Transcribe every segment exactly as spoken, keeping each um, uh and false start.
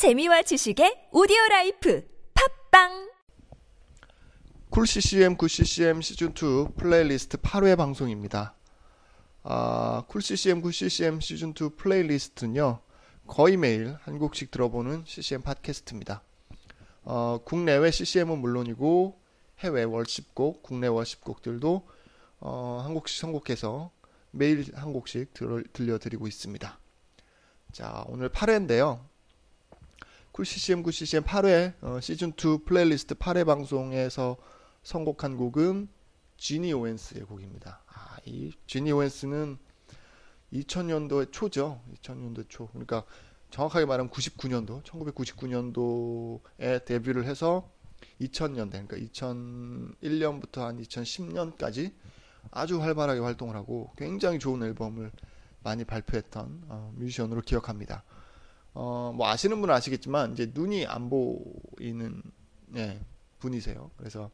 재미와 지식의 오디오라이프 팝빵 쿨씨씨엠 굿씨씨엠 시즌이 플레이리스트 팔 회 방송입니다. 아, 쿨씨씨엠 굿씨씨엠 시즌이 플레이리스트는요, 거의 매일 한 곡씩 들어보는 씨씨엠 팟캐스트입니다. 어, 국내외 씨씨엠은 물론이고 해외 월십곡, 국내 월십곡들도 어, 한 곡씩 선곡해서 매일 한 곡씩 들, 들려드리고 있습니다. 자, 오늘 팔 회인데요. 쿨씨씨엠 굿씨씨엠 팔 회 어, 시즌이 플레이리스트 팔 회 방송에서 선곡한 곡은 제니 오웬스의 곡입니다. 아, 이 제니 오웬스는 이천 년도의 초죠. 이천 년도 초. 그러니까 정확하게 말하면 구십구 년도, 천구백구십구 년도에 데뷔를 해서 이천 년대, 그러니까 이천일 년부터 한 이천십 년까지 아주 활발하게 활동을 하고 굉장히 좋은 앨범을 많이 발표했던 어, 뮤지션으로 기억합니다. 어, 뭐 아시는 분은 아시겠지만 이제 눈이 안 보이는 예, 분이세요. 그래서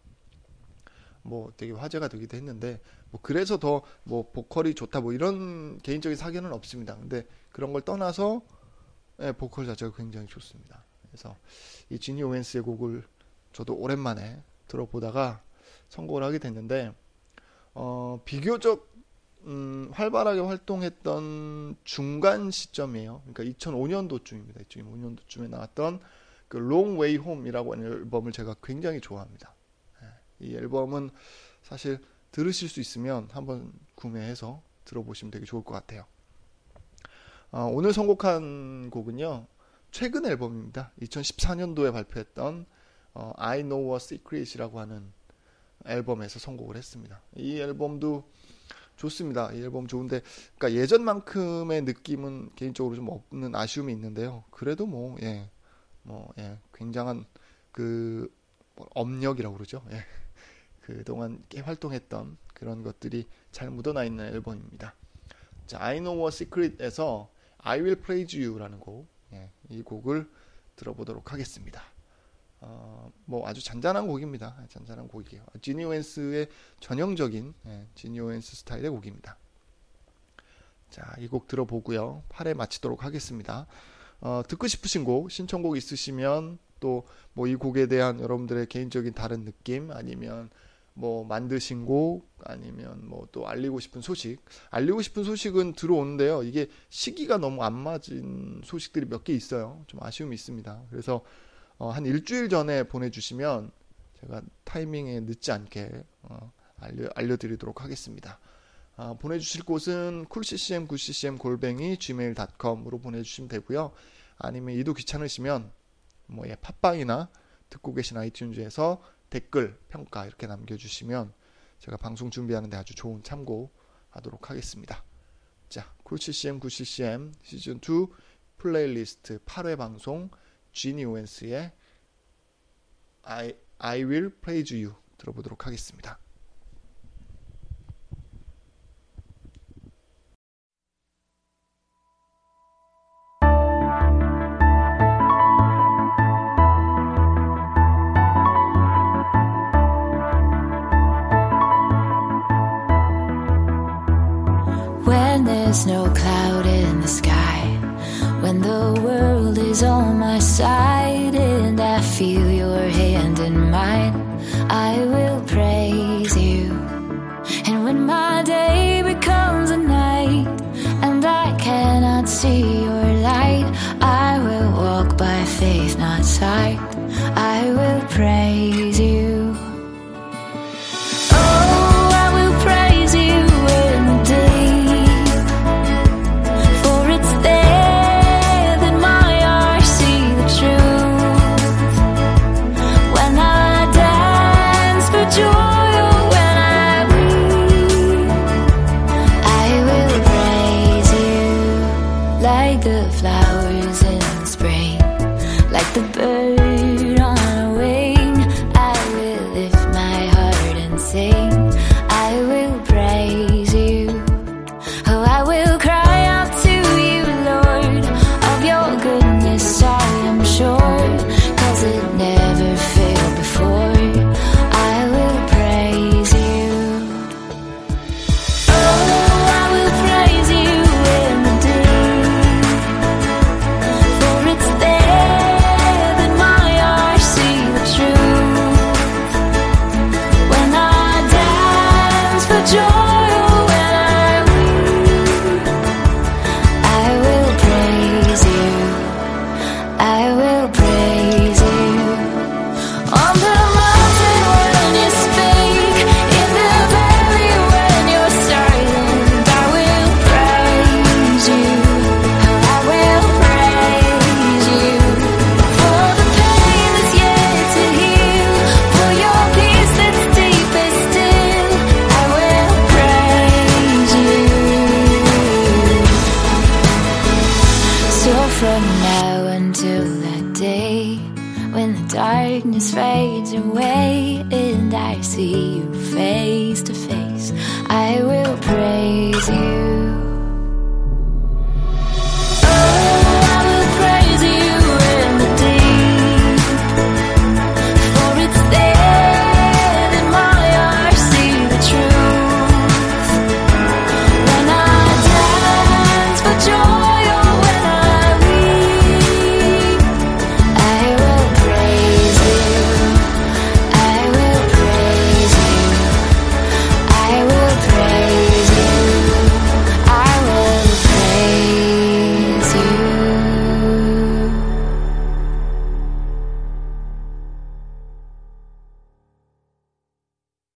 뭐 되게 화제가 되기도 했는데, 뭐 그래서 더 뭐 보컬이 좋다 뭐 이런 개인적인 사견은 없습니다. 근데 그런 걸 떠나서 예, 보컬 자체가 굉장히 좋습니다. 그래서 이 제니 오웬스의 곡을 저도 오랜만에 들어보다가 선곡을 하게 됐는데, 어, 비교적 음, 활발하게 활동했던 중간 시점이에요. 그러니까 이천오 년도쯤입니다. 이천오 년도쯤에 나왔던 그 Long Way Home이라고 하는 앨범을 제가 굉장히 좋아합니다. 이 앨범은 사실 들으실 수 있으면 한번 구매해서 들어보시면 되게 좋을 것 같아요. 어, 오늘 선곡한 곡은요, 최근 앨범입니다. 이천십사 년도에 발표했던 어, I Know a Secret이라고 하는 앨범에서 선곡을 했습니다. 이 앨범도 좋습니다. 이 앨범 좋은데, 그러니까 예전만큼의 느낌은 개인적으로 좀 없는 아쉬움이 있는데요. 그래도 뭐, 예, 뭐, 예, 굉장한 그 업력이라고 그러죠. 예, 그동안 꽤 활동했던 그런 것들이 잘 묻어나 있는 앨범입니다. 자, I Know a Secret에서 I Will Praise You라는 곡, 예, 이 곡을 들어보도록 하겠습니다. 어, 뭐 아주 잔잔한 곡입니다. 잔잔한 곡이에요. 제니 오웬스의 전형적인 예, 제니 오웬스 스타일의 곡입니다. 자, 이 곡 들어보고요, 팔 회 마치도록 하겠습니다. 어, 듣고 싶으신 곡, 신청곡 있으시면, 또 뭐 이 곡에 대한 여러분들의 개인적인 다른 느낌, 아니면 뭐 만드신 곡, 아니면 뭐 또 알리고 싶은 소식, 알리고 싶은 소식은 들어오는데요, 이게 시기가 너무 안 맞은 소식들이 몇 개 있어요. 좀 아쉬움이 있습니다. 그래서 어, 한 일주일 전에 보내주시면 제가 타이밍에 늦지 않게 어, 알려, 알려드리도록 하겠습니다. 어, 보내주실 곳은 쿨씨씨엠 굿씨씨엠 골뱅이 지메일 닷컴으로 보내주시면 되고요. 아니면 이도 귀찮으시면 뭐 예, 팟빵이나 듣고 계신 아이튠즈에서 댓글, 평가 이렇게 남겨주시면 제가 방송 준비하는 데 아주 좋은 참고하도록 하겠습니다. 자, 쿨씨씨엠 굿씨씨엠 시즌이 플레이리스트 팔 회 방송 제니 오웬스의 I, I Will Praise You 들어보도록 하겠습니다. When there's no cloud in the sky, when the world is on my side and I feel your hand in mine, I will praise you. And when my day becomes a night and I cannot see your light, I will walk by faith, not sight. I will praise you. I will praise you on the mountain when you speak, in the valley when you're silent. I will praise you, I will praise you for the pain that's yet to heal, for your peace that's deepest still. I will praise you. So from now until that day when the darkness fades away and I see you face to face, I will praise you.